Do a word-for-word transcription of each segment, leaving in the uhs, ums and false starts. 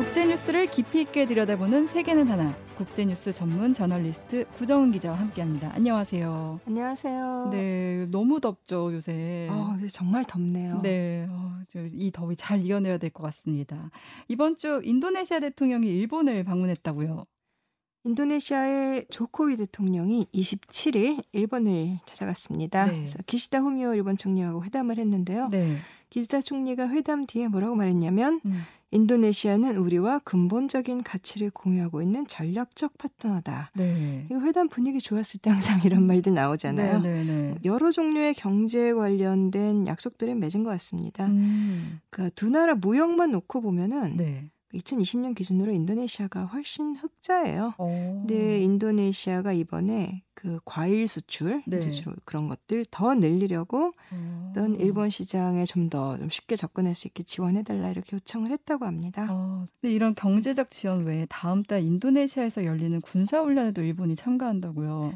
국제뉴스를 깊이 있게 들여다보는 세계는 하나. 국제뉴스 전문 저널리스트 구정은 기자와 함께합니다. 안녕하세요. 안녕하세요. 네, 너무 덥죠 요새. 어, 정말 덥네요. 네, 어, 이 더위 잘 이겨내야 될 것 같습니다. 이번 주 인도네시아 대통령이 일본을 방문했다고요? 인도네시아의 조코위 대통령이 이십칠일 일본을 찾아갔습니다. 네. 그래서 기시다 후미오 일본 총리하고 회담을 했는데요. 네. 기시다 총리가 회담 뒤에 뭐라고 말했냐면 음. 인도네시아는 우리와 근본적인 가치를 공유하고 있는 전략적 파트너다. 네. 이거 회담 분위기 좋았을 때 항상 이런 말들 나오잖아요. 네, 네, 네. 여러 종류의 경제에 관련된 약속들을 맺은 것 같습니다. 음. 그러니까 두 나라 무역만 놓고 보면은 네. 이천이십년 기준으로 인도네시아가 훨씬 흑자예요. 오. 근데 인도네시아가 이번에 그 과일 수출, 네. 주로 그런 것들 더 늘리려고 어떤 일본 시장에 좀 더 좀 쉽게 접근할 수 있게 지원해달라 이렇게 요청을 했다고 합니다. 어, 근데 이런 경제적 지원 외에 다음 달 인도네시아에서 열리는 군사훈련에도 일본이 참가한다고요.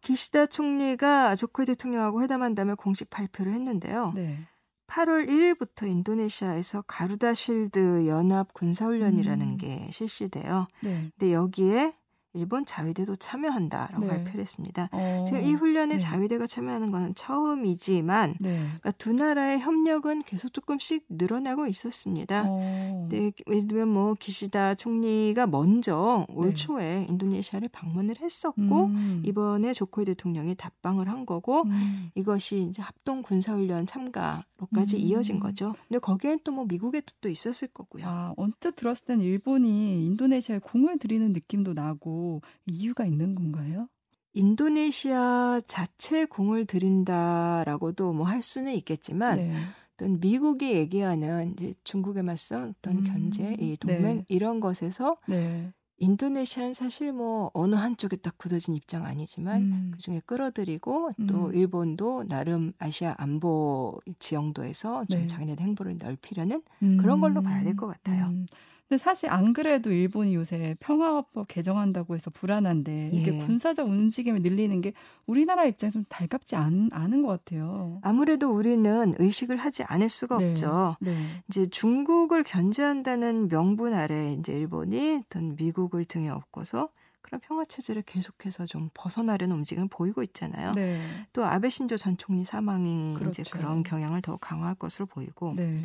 기시다 총리가 조코위 대통령하고 회담한 다음에 공식 발표를 했는데요. 네. 팔월 일일부터 인도네시아에서 가루다 실드 연합 군사훈련이라는 음. 게 실시돼요. 네. 근데 여기에 일본 자위대도 참여한다라고 네. 발표를 했습니다. 어. 지금 이 훈련에 네. 자위대가 참여하는 건 처음이지만 네. 그러니까 두 나라의 협력은 계속 조금씩 늘어나고 있었습니다. 어. 근데 예를 들면 뭐 기시다 총리가 먼저 올 네. 초에 인도네시아를 방문을 했었고 음. 이번에 조코위 대통령이 답방을 한 거고 음. 이것이 이제 합동 군사훈련 참가로까지 음. 이어진 거죠. 근데 거기엔 또 뭐 미국의 뜻도 있었을 거고요. 아, 언뜻 들었을 땐 일본이 인도네시아에 공을 들이는 느낌도 나고 이유가 있는 건가요? 인도네시아 자체 공을 들인다라고도 뭐 할 수는 있겠지만 네. 어떤 미국이 얘기하는 이제 중국에 맞선 어떤 음. 견제, 이 동맹 네. 이런 것에서 네. 인도네시아는 사실 뭐 어느 한쪽에 딱 굳어진 입장 아니지만 음. 그중에 끌어들이고 또 음. 일본도 나름 아시아 안보 지형도에서 좀 네. 자기네 행보를 넓히려는 음. 그런 걸로 봐야 될 것 같아요. 음. 근데 사실 안 그래도 일본이 요새 평화법 개정한다고 해서 불안한데 이게 예. 군사적 움직임을 늘리는 게 우리나라 입장에서 좀 달갑지 않, 않은 것 같아요. 아무래도 우리는 의식을 하지 않을 수가 네. 없죠. 네. 이제 중국을 견제한다는 명분 아래 이제 일본이 어떤 미국을 등에 업고서 그런 평화 체제를 계속해서 좀 벗어나려는 움직임을 보이고 있잖아요. 네. 또 아베 신조 전 총리 사망이 그렇죠. 이제 그런 경향을 더 강화할 것으로 보이고. 네.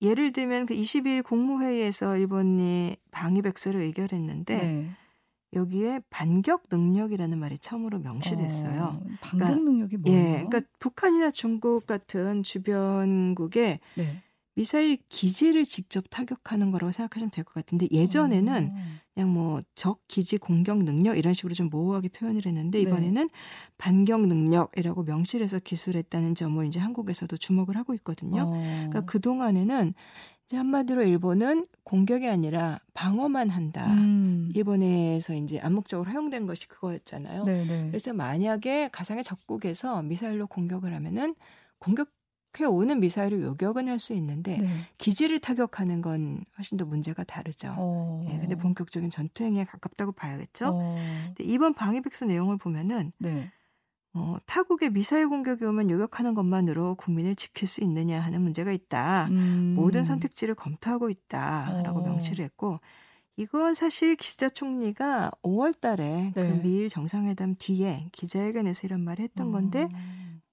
예를 들면 그 이십이일 국무회의에서 일본이 방위백서를 의결했는데 네. 여기에 반격 능력이라는 말이 처음으로 명시됐어요. 어, 반격 그러니까, 능력이 뭐예요? 예, 그러니까 북한이나 중국 같은 주변국에 네. 미사일 기지를 직접 타격하는 거라고 생각하시면 될 것 같은데 예전에는 어. 그냥 뭐 적 기지 공격 능력 이런 식으로 좀 모호하게 표현을 했는데 이번에는 네. 반격 능력이라고 명시를 해서 기술했다는 점을 이제 한국에서도 주목을 하고 있거든요. 어. 그러니까 그동안에는 이제 한마디로 일본은 공격이 아니라 방어만 한다. 음. 일본에서 이제 암묵적으로 허용된 것이 그거였잖아요. 네네. 그래서 만약에 가상의 적국에서 미사일로 공격을 하면은 공격 오는 미사일을 요격은 할 수 있는데 네. 기지를 타격하는 건 훨씬 더 문제가 다르죠. 어. 예, 근데 본격적인 전투 행위에 가깝다고 봐야겠죠. 어. 근데 이번 방위백서 내용을 보면은 네. 어, 타국의 미사일 공격이 오면 요격하는 것만으로 국민을 지킬 수 있느냐 하는 문제가 있다. 음. 모든 선택지를 검토하고 있다라고 어. 명시를 했고 이건 사실 기시다 총리가 오월 달에 네. 그 미일 정상회담 뒤에 기자회견에서 이런 말을 했던 어. 건데.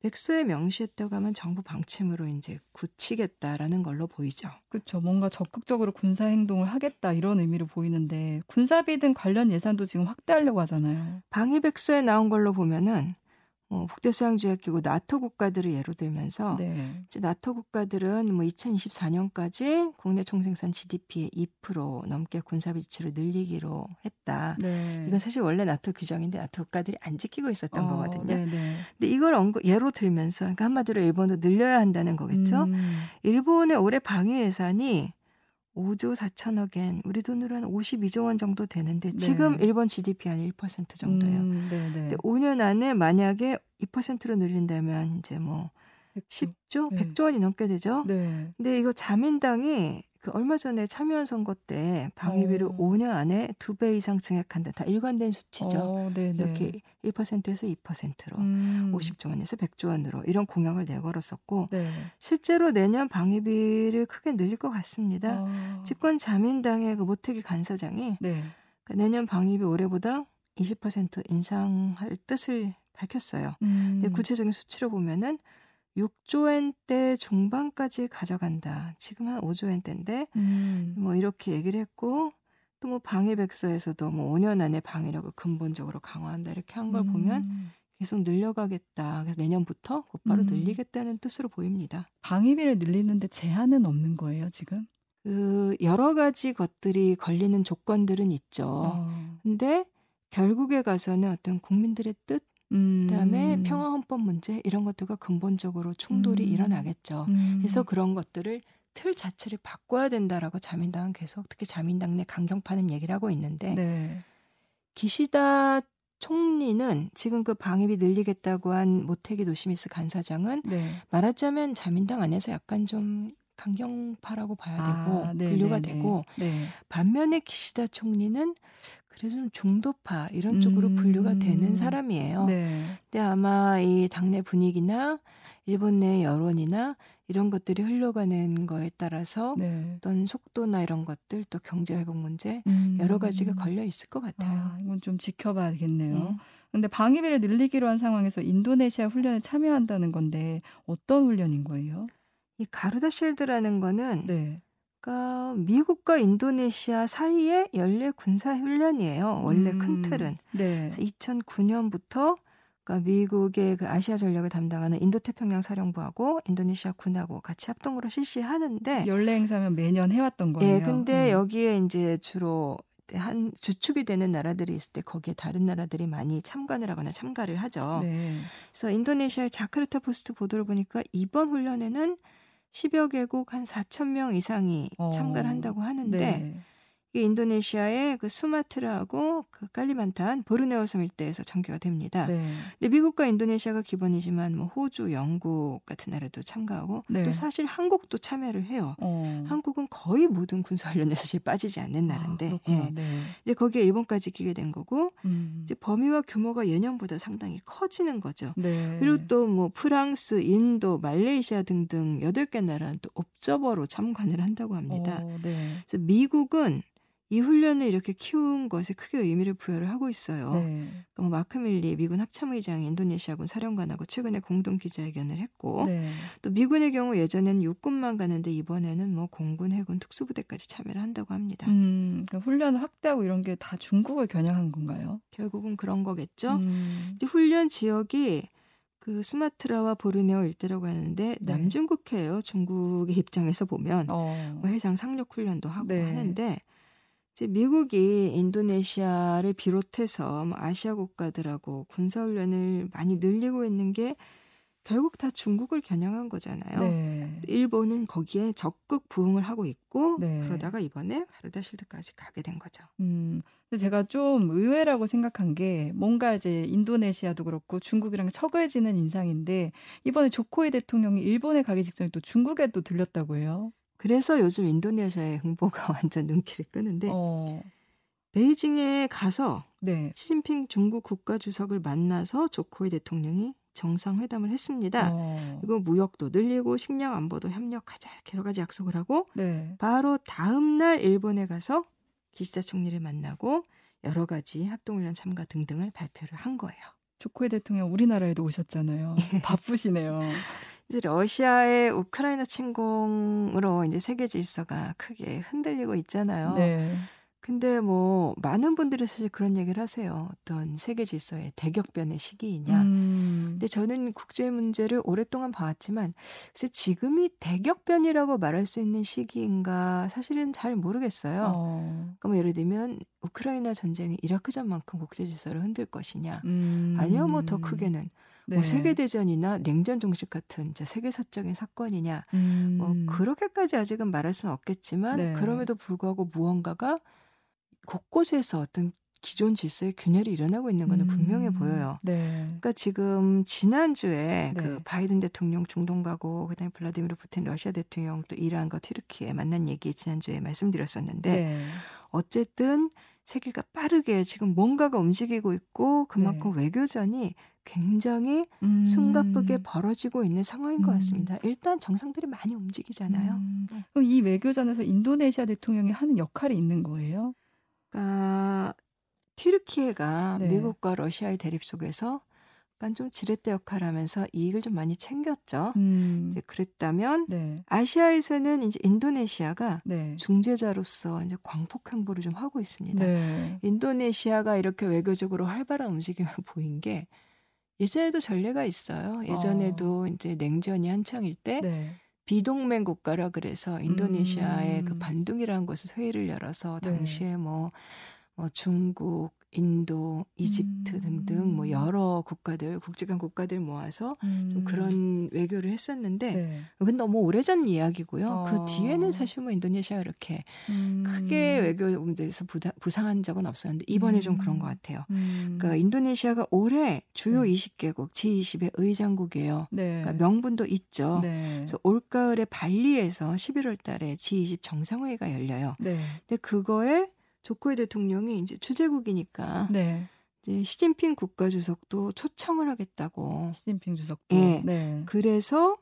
백서에 명시했다고 하면 정부 방침으로 이제 굳히겠다라는 걸로 보이죠. 그렇죠. 뭔가 적극적으로 군사 행동을 하겠다 이런 의미로 보이는데 군사비 등 관련 예산도 지금 확대하려고 하잖아요. 방위 백서에 나온 걸로 보면은 뭐 북대서양조약기구 나토 국가들을 예로 들면서 네. 이제 나토 국가들은 뭐 이천이십사년까지 국내 총생산 지디피의 이 퍼센트 넘게 군사비 지출을 늘리기로 했다. 네. 이건 사실 원래 나토 규정인데 나토 국가들이 안 지키고 있었던 어, 거거든요. 네네. 근데 이걸 언급, 예로 들면서 그러니까 한마디로 일본도 늘려야 한다는 거겠죠. 음. 일본의 올해 방위 예산이 오조 사천억엔 우리 돈으로 한 오십이조 원 정도 되는데 지금 네. 일본 지디피 한 일 퍼센트 정도예요. 음, 근데 오 년 안에 만약에 이 퍼센트로 늘린다면 이제 뭐 십조, 백조 원이 넘게 되죠. 네. 근데 이거 자민당이 그 얼마 전에 참여한 선거 때 방위비를 오. 오 년 안에 두 배 이상 증액한다. 다 일관된 수치죠. 어, 이렇게 일 퍼센트에서 이 퍼센트로 음. 오십조 원에서 백조 원으로 이런 공약을 내걸었었고 네. 실제로 내년 방위비를 크게 늘릴 것 같습니다. 아. 집권자민당의 그 모태기 간사장이 네. 그러니까 내년 방위비 올해보다 이십 퍼센트 인상할 뜻을 밝혔어요. 음. 근데 구체적인 수치로 보면은 육조 엔대 중반까지 가져간다. 지금 한 오조 엔대인데 음. 뭐 이렇게 얘기를 했고 또 뭐 방위백서에서도 뭐 오 년 안에 방위력을 근본적으로 강화한다 이렇게 한 걸 음. 보면 계속 늘려가겠다. 그래서 내년부터 곧바로 음. 늘리겠다는 뜻으로 보입니다. 방위비를 늘리는데 제한은 없는 거예요, 지금? 그 여러 가지 것들이 걸리는 조건들은 있죠. 근데 어. 결국에 가서는 어떤 국민들의 뜻 음. 그다음에 평화헌법 문제 이런 것들과 근본적으로 충돌이 음. 일어나겠죠. 음. 그래서 그런 것들을 틀 자체를 바꿔야 된다라고 자민당은 계속 특히 자민당 내 강경파는 얘기를 하고 있는데 네. 기시다 총리는 지금 그 방위비 늘리겠다고 한 모태기 노시미스 간사장은 네. 말하자면 자민당 안에서 약간 좀 강경파라고 봐야 되고 아, 분류가 되고 네. 반면에 기시다 총리는 그래서 좀 중도파 이런 음. 쪽으로 분류가 되는 사람이에요. 네. 근데 아마 이 당내 분위기나 일본 내 여론이나 이런 것들이 흘러가는 거에 따라서 네. 어떤 속도나 이런 것들 또 경제 회복 문제 음. 여러 가지가 걸려 있을 것 같아요. 아, 이건 좀 지켜봐야겠네요. 그런데 네. 방위비를 늘리기로 한 상황에서 인도네시아 훈련에 참여한다는 건데 어떤 훈련인 거예요? 이 가루다 실드라는 거는 네. 그러니까 미국과 인도네시아 사이에 연례 군사훈련이에요. 원래 음, 큰 틀은. 네. 그래서 이천구년부터 그러니까 미국의 그 아시아 전략을 담당하는 인도태평양 사령부하고 인도네시아 군하고 같이 합동으로 실시하는데 연례 행사면 매년 해왔던 거예요. 예, 근데 음. 여기에 이제 주로 한 주축이 되는 나라들이 있을 때 거기에 다른 나라들이 많이 참관을 하거나 참가를 하죠. 네. 그래서 인도네시아의 자카르타 포스트 보도를 보니까 이번 훈련에는 십여 개국 한 사천 명 이상이 어, 참가를 한다고 하는데 네. 이게 인도네시아의 그 수마트라하고 그 칼리만탄, 보르네오 섬 일대에서 전개가 됩니다. 네. 근데 미국과 인도네시아가 기본이지만 뭐 호주, 영국 같은 나라도 참가하고 네. 또 사실 한국도 참여를 해요. 어. 한국은 거의 모든 군사훈련에서 사실 빠지지 않는 나라인데 아, 예. 네. 이제 거기에 일본까지 끼게 된 거고 음. 이제 범위와 규모가 예년보다 상당히 커지는 거죠. 네. 그리고 또 뭐 프랑스, 인도, 말레이시아 등등 여덟 개 나라는 또 옵저버로 참관을 한다고 합니다. 어, 네. 그래서 미국은 이 훈련을 이렇게 키운 것에 크게 의미를 부여를 하고 있어요. 네. 그러니까 뭐 마크밀리 미군 합참의장이 인도네시아군 사령관하고 최근에 공동 기자회견을 했고 네. 또 미군의 경우 예전에는 육군만 가는데 이번에는 뭐 공군, 해군, 특수부대까지 참여를 한다고 합니다. 음, 그러니까 훈련을 확대하고 이런 게 다 중국을 겨냥한 건가요? 결국은 그런 거겠죠. 음. 이제 훈련 지역이 그 수마트라와 보르네오 일대라고 하는데 네. 남중국해예요. 중국의 입장에서 보면 어. 뭐 해상 상륙 훈련도 하고 네. 하는데 미국이 인도네시아를 비롯해서 아시아 국가들하고 군사훈련을 많이 늘리고 있는 게 결국 다 중국을 겨냥한 거잖아요. 네. 일본은 거기에 적극 부응을 하고 있고 네. 그러다가 이번에 가루다 실드까지 가게 된 거죠. 음, 근데 제가 좀 의외라고 생각한 게 뭔가 이제 인도네시아도 그렇고 중국이랑 척을지는 인상인데 이번에 조코위 대통령이 일본에 가기 직전에 또 중국에 또 들렸다고 해요. 그래서 요즘 인도네시아의 행보가 완전 눈길을 끄는데 어. 베이징에 가서 네. 시진핑 중국 국가주석을 만나서 조코위 대통령이 정상회담을 했습니다. 어. 그리고 무역도 늘리고 식량 안보도 협력하자 이렇게 여러 가지 약속을 하고 네. 바로 다음 날 일본에 가서 기시다 총리를 만나고 여러 가지 합동훈련 참가 등등을 발표를 한 거예요. 조코위 대통령 우리나라에도 오셨잖아요. 바쁘시네요. 이제 러시아의 우크라이나 침공으로 이제 세계 질서가 크게 흔들리고 있잖아요. 네. 근데 뭐 많은 분들이 사실 그런 얘기를 하세요. 어떤 세계 질서의 대격변의 시기이냐. 음. 근데 저는 국제 문제를 오랫동안 봐왔지만 글쎄 지금이 대격변이라고 말할 수 있는 시기인가 사실은 잘 모르겠어요. 어. 그럼 예를 들면 우크라이나 전쟁이 이라크전만큼 국제 질서를 흔들 것이냐. 음. 아니요, 뭐 더 크게는. 네. 뭐 세계대전이나 냉전 종식 같은 이제 세계사적인 사건이냐 음. 뭐 그렇게까지 아직은 말할 수는 없겠지만 네. 그럼에도 불구하고 무언가가 곳곳에서 어떤 기존 질서의 균열이 일어나고 있는 것은 음. 분명해 보여요. 네. 그러니까 지금 지난주에 네. 그 바이든 대통령 중동 가고 그다음에 블라디미르 푸틴 러시아 대통령 또 이란과 튀르키예 만난 얘기 지난주에 말씀드렸었는데 네. 어쨌든 세계가 빠르게 지금 뭔가가 움직이고 있고 그만큼 네. 외교전이 굉장히 음. 숨가쁘게 벌어지고 있는 상황인 것 같습니다. 일단 정상들이 많이 움직이잖아요. 음. 그럼 이 외교전에서 인도네시아 대통령이 하는 역할이 있는 거예요? 그러니까 튀르키예가 네. 미국과 러시아의 대립 속에서 약간 좀 지렛대 역할하면서 이익을 좀 많이 챙겼죠. 음. 이제 그랬다면 네. 아시아에서는 이제 인도네시아가 네. 중재자로서 이제 광폭 행보를 좀 하고 있습니다. 네. 인도네시아가 이렇게 외교적으로 활발한 움직임을 보인 게 예전에도 전례가 있어요. 예전에도 어. 이제 냉전이 한창일 때. 네. 비동맹 국가라 그래서 인도네시아의 음. 그 반둥이라는 곳에서 회의를 열어서 당시에 네. 뭐, 뭐 중국, 인도, 이집트 음. 등등 뭐 여러 국가들, 국제간 국가들 모아서 음. 좀 그런 외교를 했었는데 네. 그건 너무 오래전 이야기고요. 어. 그 뒤에는 사실 뭐 인도네시아가 이렇게 음. 크게 외교에 대해서 부상한 적은 없었는데 이번에 음. 좀 그런 것 같아요. 음. 그러니까 인도네시아가 올해 주요 네. 이십 개국 지 이십의 의장국이에요. 네. 그러니까 명분도 있죠. 네. 그래서 올가을에 발리에서 십일월 달에 지 이십 정상회의가 열려요. 네. 근데 그거에 조코위 대통령이 이제 주재국이니까 네. 이제 시진핑 국가주석도 초청을 하겠다고. 시진핑 주석도. 네. 네. 그래서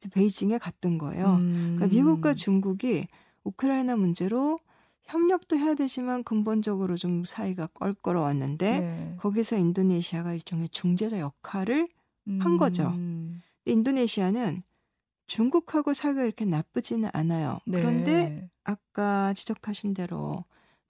이제 베이징에 갔던 거예요. 음. 그러니까 미국과 중국이 우크라이나 문제로 협력도 해야 되지만 근본적으로 좀 사이가 껄끄러웠는데 네. 거기서 인도네시아가 일종의 중재자 역할을 음. 한 거죠. 근데 인도네시아는 중국하고 사이가 이렇게 나쁘지는 않아요. 네. 그런데 아까 지적하신 대로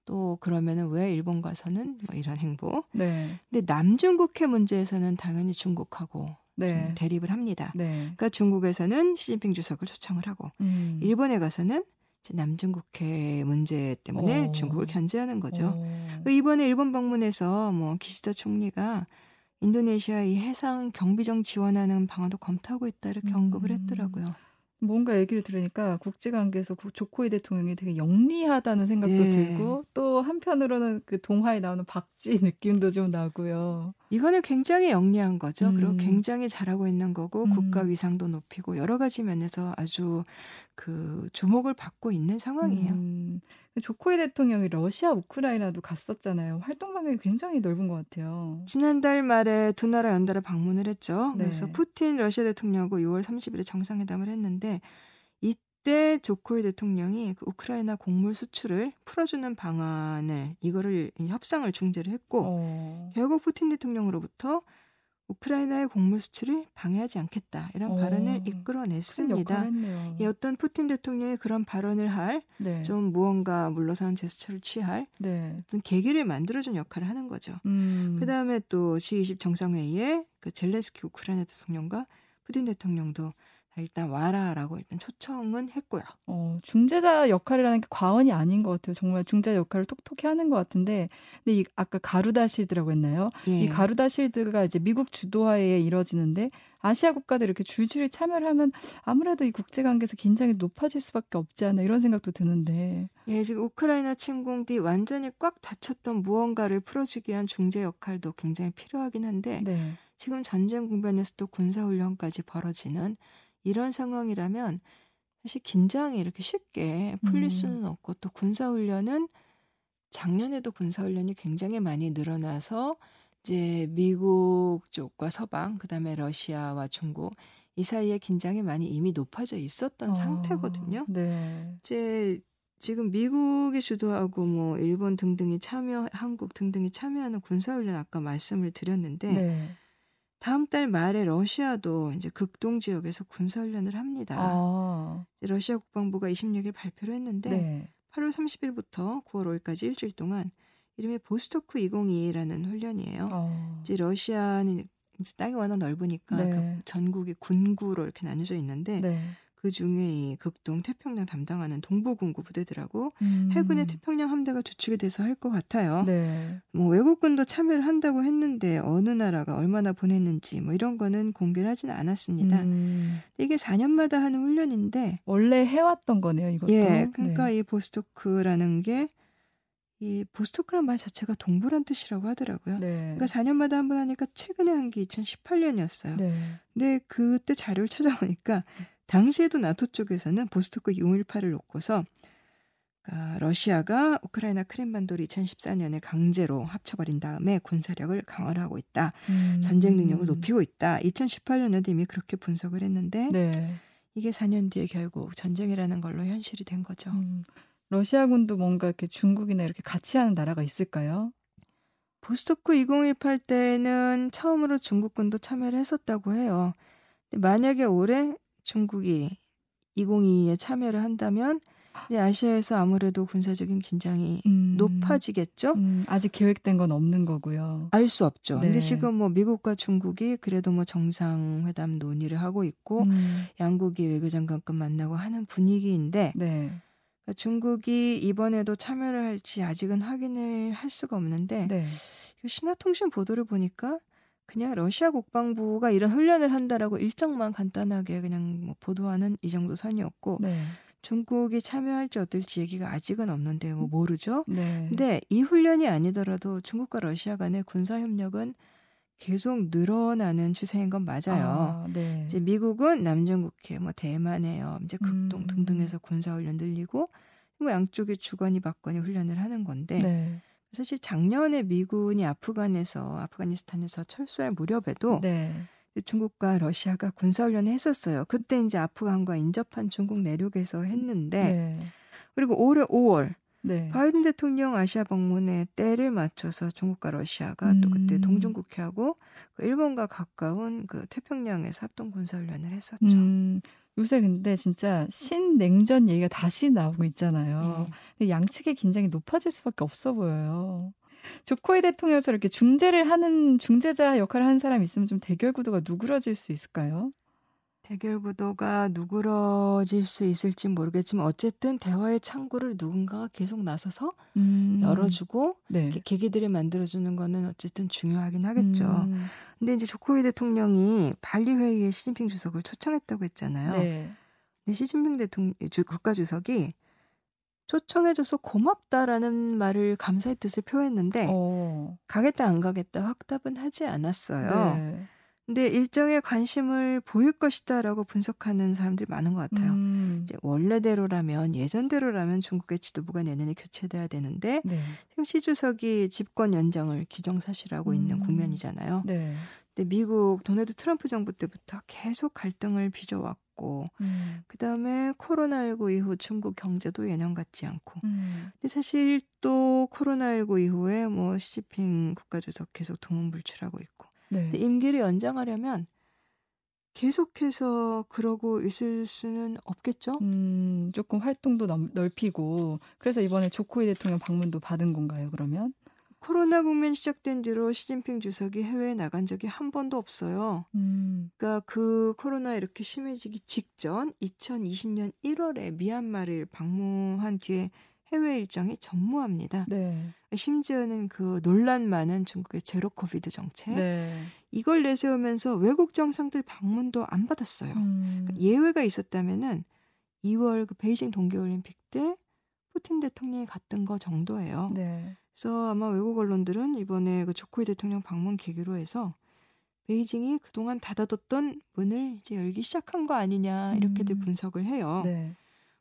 또 그러면은 왜 일본 가서는 뭐 이런 행보. 네. 근데 남중국해 문제에서는 당연히 중국하고 네. 좀 대립을 합니다. 네. 그러니까 중국에서는 시진핑 주석을 초청을 하고 음. 일본에 가서는 이제 남중국해 문제 때문에 오. 중국을 견제하는 거죠. 오. 이번에 일본 방문에서 뭐 기시다 총리가 인도네시아 이 해상 경비정 지원하는 방안도 검토하고 있다 이렇게 언급을 했더라고요. 뭔가 얘기를 들으니까 국제관계에서 조코위 대통령이 되게 영리하다는 생각도 네. 들고 또 한편으로는 그 동화에 나오는 박쥐 느낌도 좀 나고요. 이거는 굉장히 영리한 거죠. 음. 그리고 굉장히 잘하고 있는 거고 음. 국가 위상도 높이고 여러 가지 면에서 아주 그 주목을 받고 있는 상황이에요. 음. 조코위 대통령이 러시아, 우크라이나도 갔었잖아요. 활동 방향이 굉장히 넓은 것 같아요. 지난달 말에 두 나라 연달아 방문을 했죠. 네. 그래서 푸틴 러시아 대통령하고 유월 삼십일에 정상회담을 했는데 이때 조코위 대통령이 그 우크라이나 곡물 수출을 풀어주는 방안을 이거를 협상을 중재를 했고 어. 결국 푸틴 대통령으로부터 우크라이나의 곡물 수출을 방해하지 않겠다 이런 오, 발언을 이끌어냈습니다. 예, 어떤 푸틴 대통령이 그런 발언을 할 좀 네. 무언가 물러서는 제스처를 취할 네. 어떤 계기를 만들어준 역할을 하는 거죠. 음. 그다음에 또 지 이십 정상회의에 그 젤렌스키 우크라이나 대통령과 푸틴 대통령도 일단 와라라고 일단 초청은 했고요. 어, 중재자 역할이라는 게 과언이 아닌 것 같아요. 정말 중재자 역할을 톡톡히 하는 것 같은데, 근데 이 아까 가루다 실드라고 했나요? 예. 이 가루다 실드가 이제 미국 주도하에 이뤄지는데 아시아 국가들 이렇게 줄줄이 참여를 하면 아무래도 이 국제 관계에서 긴장이 높아질 수밖에 없지 않나 이런 생각도 드는데. 예, 지금 우크라이나 침공 뒤 완전히 꽉 닫혔던 무언가를 풀어주기 위한 중재 역할도 굉장히 필요하긴 한데 네. 지금 전쟁 국면에서 또 군사 훈련까지 벌어지는. 이런 상황이라면 사실 긴장이 이렇게 쉽게 풀릴 수는 없고 또 군사훈련은 작년에도 군사훈련이 굉장히 많이 늘어나서 이제 미국 쪽과 서방 그다음에 러시아와 중국 이 사이에 긴장이 많이 이미 높아져 있었던 어, 상태거든요. 네. 이제 지금 미국이 주도하고 뭐 일본 등등이 참여, 한국 등등이 참여하는 군사훈련 아까 말씀을 드렸는데 네. 다음 달 말에 러시아도 이제 극동 지역에서 군사훈련을 합니다. 아. 러시아 국방부가 이십육일 발표를 했는데 네. 팔월 삼십일부터 구월 오일까지 일주일 동안 이름이 보스토크 이공이라는 훈련이에요. 아. 이제 러시아는 이제 땅이 워낙 넓으니까 네. 그 전국이 군구로 이렇게 나뉘어져 있는데 네. 그 중에 이 극동 태평양 담당하는 동부군구 부대들하고 음. 해군의 태평양 함대가 주축이 돼서 할 것 같아요. 네. 뭐 외국군도 참여를 한다고 했는데 어느 나라가 얼마나 보냈는지 뭐 이런 거는 공개를 하지는 않았습니다. 음. 이게 사 년마다 하는 훈련인데 원래 해왔던 거네요, 이것도. 예, 그러니까 네. 이 보스토크라는 게 이 보스토크란 말 자체가 동부란 뜻이라고 하더라고요. 네. 그러니까 사 년마다 한 번 하니까 최근에 한 게 이천십팔 년이었어요. 네. 근데 그때 자료를 찾아보니까 당시에도 나토 쪽에서는 보스토크 이백십팔을 놓고서 그러니까 러시아가 우크라이나 크림반도를 이천십사 년에 강제로 합쳐버린 다음에 군사력을 강화하고 있다. 음. 전쟁 능력을 높이고 있다. 이천십팔 년에도 이미 그렇게 분석을 했는데 네. 이게 사 년 뒤에 결국 전쟁이라는 걸로 현실이 된 거죠. 음. 러시아군도 뭔가 이렇게 중국이나 이렇게 같이 하는 나라가 있을까요? 보스토크 이천십팔 때는 처음으로 중국군도 참여를 했었다고 해요. 근데 만약에 올해 중국이 이천이십이에 참여를 한다면 이제 아시아에서 아무래도 군사적인 긴장이 음, 높아지겠죠. 음, 아직 계획된 건 없는 거고요. 알 수 없죠. 네. 근데 지금 뭐 미국과 중국이 그래도 뭐 정상회담 논의를 하고 있고 음. 양국이 외교장관급 만나고 하는 분위기인데 네. 중국이 이번에도 참여를 할지 아직은 확인을 할 수가 없는데 네. 신화통신 보도를 보니까 그냥 러시아 국방부가 이런 훈련을 한다라고 일정만 간단하게 그냥 뭐 보도하는 이 정도 선이었고 네. 중국이 참여할지 어떨지 얘기가 아직은 없는데 뭐 모르죠. 네. 근데 이 훈련이 아니더라도 중국과 러시아 간의 군사협력은 계속 늘어나는 추세인 건 맞아요. 아, 네. 이제 미국은 남중국해, 뭐 대만해요, 이제 극동 음. 등등에서 군사훈련 늘리고 뭐 양쪽이 주거니 받거니 훈련을 하는 건데 네. 사실 작년에 미군이 아프간에서 아프가니스탄에서 철수할 무렵에도 네. 중국과 러시아가 군사훈련을 했었어요. 그때 이제 아프간과 인접한 중국 내륙에서 했는데 네. 그리고 올해 오월. 네. 바이든 대통령 아시아 방문에 때를 맞춰서 중국과 러시아가 음. 또 그때 동중국해하고 일본과 가까운 그 태평양에서 합동 군사훈련을 했었죠. 음. 요새 근데 진짜 신냉전 얘기가 다시 나오고 있잖아요. 네. 근데 양측의 긴장이 높아질 수밖에 없어 보여요. 조코위 대통령처럼 이렇게 중재를 하는 중재자 역할을 하는 사람이 있으면 좀 대결 구도가 누그러질 수 있을까요? 대결 구도가 누그러질 수 있을지 모르겠지만 어쨌든 대화의 창구를 누군가가 계속 나서서 음. 열어주고 네. 계기들을 만들어주는 거는 어쨌든 중요하긴 하겠죠. 음. 근데 이제 조코위 대통령이 발리 회의에 시진핑 주석을 초청했다고 했잖아요. 네. 근데 시진핑 대통령 주, 국가 주석이 초청해줘서 고맙다라는 말을 감사의 뜻을 표했는데 오. 가겠다 안 가겠다 확답은 하지 않았어요. 네. 근데 일정에 관심을 보일 것이다라고 분석하는 사람들이 많은 것 같아요. 음. 이제 원래대로라면 예전대로라면 중국의 지도부가 내년에 교체돼야 되는데 네. 지금 시 주석이 집권 연장을 기정사실화하고 음. 있는 국면이잖아요. 네. 근데 미국 도널드 트럼프 정부 때부터 계속 갈등을 빚어왔고 음. 그다음에 코로나십구 이후 중국 경제도 예년 같지 않고 음. 근데 사실 또 코로나십구 이후에 뭐 시진핑 국가주석 계속 두문불출하고 있고 네. 임기를 연장하려면 계속해서 그러고 있을 수는 없겠죠. 음, 조금 활동도 넓히고 그래서 이번에 조코위 대통령 방문도 받은 건가요? 그러면 코로나 국면 시작된 뒤로 시진핑 주석이 해외에 나간 적이 한 번도 없어요. 음. 그러니까 그 코로나 이렇게 심해지기 직전 이천이십 년 일월에 미얀마를 방문한 뒤에 해외 일정이 전무합니다. 네. 심지어는 그 논란 많은 중국의 제로 코비드 정책 네. 이걸 내세우면서 외국 정상들 방문도 안 받았어요. 음. 그러니까 예외가 있었다면은 이월 그 베이징 동계올림픽 때 푸틴 대통령이 갔던 거 정도예요. 네. 그래서 아마 외국 언론들은 이번에 그 조코위 대통령 방문 계기로 해서 베이징이 그동안 닫아뒀던 문을 이제 열기 시작한 거 아니냐 이렇게들 음. 분석을 해요. 네.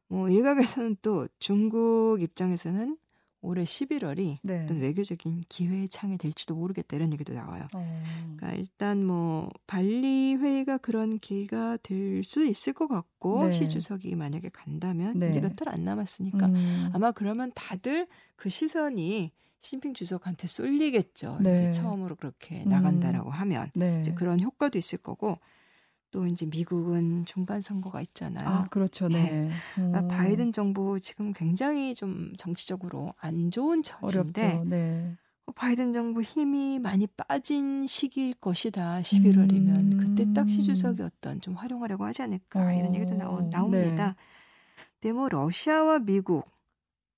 뭐 일각에서는 또 중국 입장에서는 올해 십일월이 네. 어떤 외교적인 기회의 창이 될지도 모르겠다 이런 얘기도 나와요. 어. 그러니까 일단 뭐 발리 회의가 그런 기회가 될 수 있을 것 같고 네. 시 주석이 만약에 간다면 네. 이제 몇 달 안 남았으니까 음. 아마 그러면 다들 그 시선이 시진핑 주석한테 쏠리겠죠. 네. 이제 처음으로 그렇게 음. 나간다라고 하면 네. 이제 그런 효과도 있을 거고. 또 이제 미국은 중간 선거가 있잖아요. 아, 그렇죠. 네. 네. 그러니까 바이든 정부 지금 굉장히 좀 정치적으로 안 좋은 처지인데 어렵죠. 네. 바이든 정부 힘이 많이 빠진 시기일 것이다. 십일월이면 음. 그때 딱 시 주석이 어떤 좀 활용하려고 하지 않을까 어. 이런 얘기도 나오, 나옵니다. 네. 근데 뭐 러시아와 미국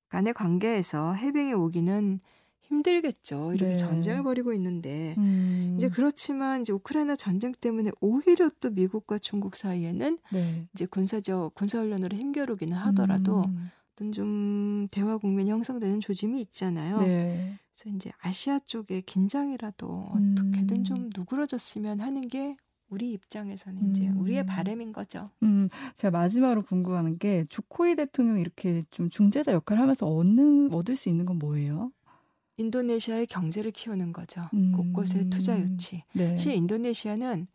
간의 관계에서 해빙이 오기는 힘들겠죠. 이렇게 네. 전쟁을 벌이고 있는데 음. 이제 그렇지만 이제 우크라이나 전쟁 때문에 오히려 또 미국과 중국 사이에는 네. 이제 군사적 군사훈련으로 힘겨루기는 하더라도 음. 어떤 좀 대화 국면이 형성되는 조짐이 있잖아요. 네. 그래서 이제 아시아 쪽의 긴장이라도 음. 어떻게든 좀 누그러졌으면 하는 게 우리 입장에서는 음. 이제 우리의 바람인 거죠. 음, 제가 마지막으로 궁금한 게 조코위 대통령 이렇게 좀 중재자 역할을 하면서 얻는 얻을 수 있는 건 뭐예요? 인도네시아의 경제를 키우는 거죠. 음. 곳곳에 투자 유치. 네. 사실 인도네시아는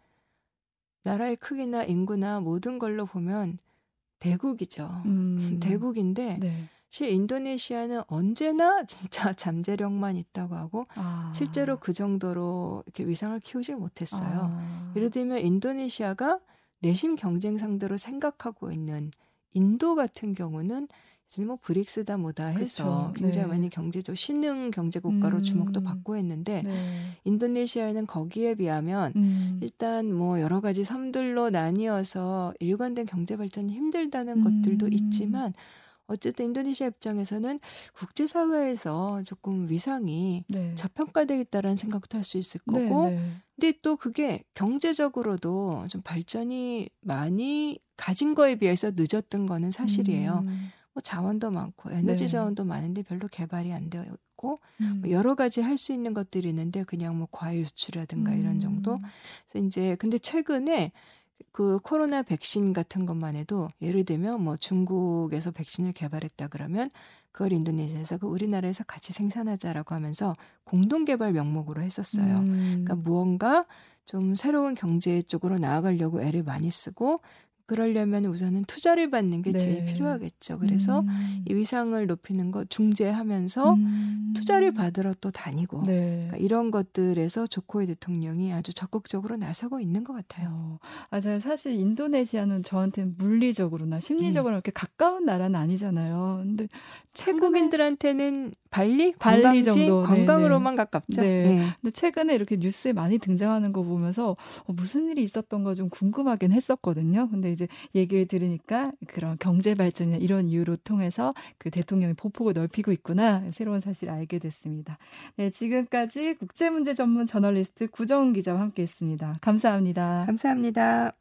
나라의 크기나 인구나 모든 걸로 보면 대국이죠. 음. 대국인데 네. 사실 인도네시아는 언제나 진짜 잠재력만 있다고 하고 아. 실제로 그 정도로 이렇게 위상을 키우질 못했어요. 아. 예를 들면 인도네시아가 내심 경쟁 상대로 생각하고 있는 인도 같은 경우는 지금 뭐 브릭스다 뭐다 해서 그쵸, 굉장히 네. 많이 경제적 신흥 경제 국가로 음, 주목도 받고 했는데 네. 인도네시아에는 거기에 비하면 음. 일단 뭐 여러 가지 섬들로 나뉘어서 일관된 경제 발전이 힘들다는 음. 것들도 있지만 어쨌든 인도네시아 입장에서는 국제사회에서 조금 위상이 네. 저평가되겠다라는 생각도 할 수 있을 거고 네, 네. 근데 또 그게 경제적으로도 좀 발전이 많이 가진 거에 비해서 늦었던 거는 사실이에요. 음. 뭐 자원도 많고 에너지 네. 자원도 많은데 별로 개발이 안 되어 있고 음. 뭐 여러 가지 할 수 있는 것들이 있는데 그냥 뭐 과일 수출이라든가 음. 이런 정도. 그래서 이제 근데 최근에 그 코로나 백신 같은 것만 해도 예를 들면 뭐 중국에서 백신을 개발했다 그러면 그걸 인도네시아에서 그 우리나라에서 같이 생산하자라고 하면서 공동 개발 명목으로 했었어요. 음. 그러니까 무언가 좀 새로운 경제 쪽으로 나아가려고 애를 많이 쓰고. 그러려면 우선은 투자를 받는 게 네. 제일 필요하겠죠. 그래서 음. 이 위상을 높이는 거 중재하면서 음. 투자를 받으러 또 다니고 네. 그러니까 이런 것들에서 조코위 대통령이 아주 적극적으로 나서고 있는 것 같아요. 어. 아, 제가 사실 인도네시아는 저한테는 물리적으로나 심리적으로 음. 이렇게 가까운 나라는 아니잖아요. 근데 한국인들한테는 발리, 관광지, 발리 정도 관광으로만 네네. 가깝죠. 네. 네. 근데 최근에 이렇게 뉴스에 많이 등장하는 거 보면서 어, 무슨 일이 있었던 거 좀 궁금하긴 했었거든요. 근데 이제 얘기를 들으니까 그런 경제 발전이나 이런 이유로 통해서 그 대통령이 보폭을 넓히고 있구나 새로운 사실을 알게 됐습니다. 네, 지금까지 국제문제 전문 저널리스트 구정은 기자와 함께했습니다. 감사합니다. 감사합니다.